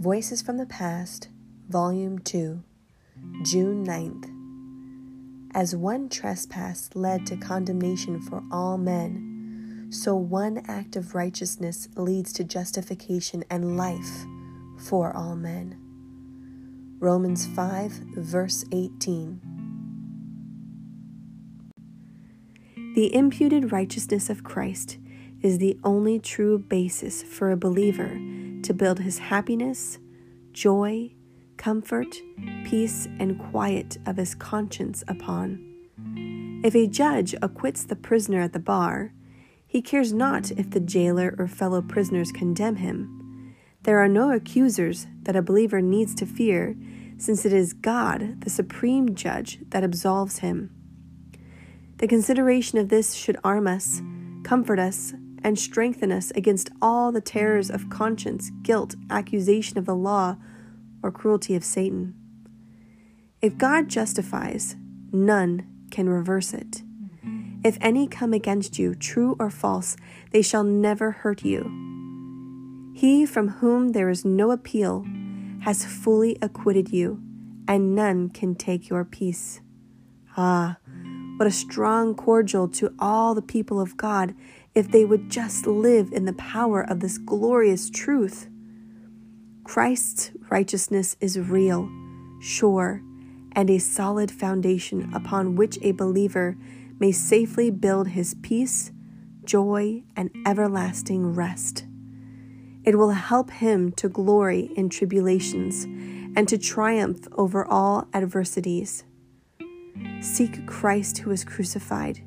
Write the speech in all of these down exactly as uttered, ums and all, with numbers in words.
Voices from the Past, Volume two, June ninth. As one trespass led to condemnation for all men, so one act of righteousness leads to justification and life for all men. Romans five, verse eighteen. The imputed righteousness of Christ is the only true basis for a believer to build his happiness, joy, comfort, peace, and quiet of his conscience upon. If a judge acquits the prisoner at the bar, he cares not if the jailer or fellow prisoners condemn him. There are no accusers that a believer needs to fear, since it is God, the supreme judge, that absolves him. The consideration of this should arm us, comfort us, and strengthen us against all the terrors of conscience, guilt, accusation of the law, or cruelty of Satan. If God justifies, none can reverse it. If any come against you, true or false, they shall never hurt you. He from whom there is no appeal has fully acquitted you, and none can take your peace. Ah, what a strong cordial to all the people of God, if they would just live in the power of this glorious truth. Christ's righteousness is real, sure, and a solid foundation upon which a believer may safely build his peace, joy, and everlasting rest. It will help him to glory in tribulations and to triumph over all adversities. Seek Christ who is crucified,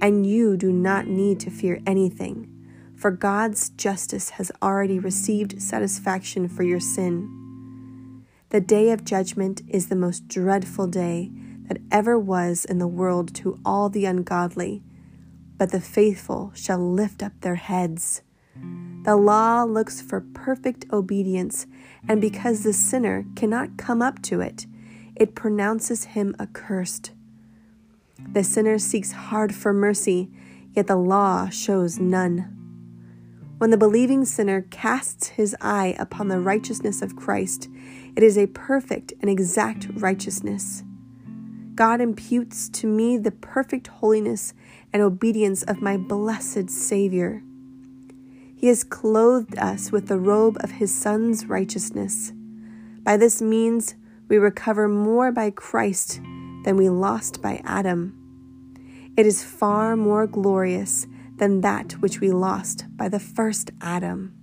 and you do not need to fear anything, for God's justice has already received satisfaction for your sin. The day of judgment is the most dreadful day that ever was in the world to all the ungodly, but the faithful shall lift up their heads. The law looks for perfect obedience, and because the sinner cannot come up to it, it pronounces him accursed. The sinner seeks hard for mercy, yet the law shows none. When the believing sinner casts his eye upon the righteousness of Christ, it is a perfect and exact righteousness. God imputes to me the perfect holiness and obedience of my blessed Savior. He has clothed us with the robe of his Son's righteousness. By this means, we recover more by Christ than we lost by Adam. It is far more glorious than that which we lost by the first Adam.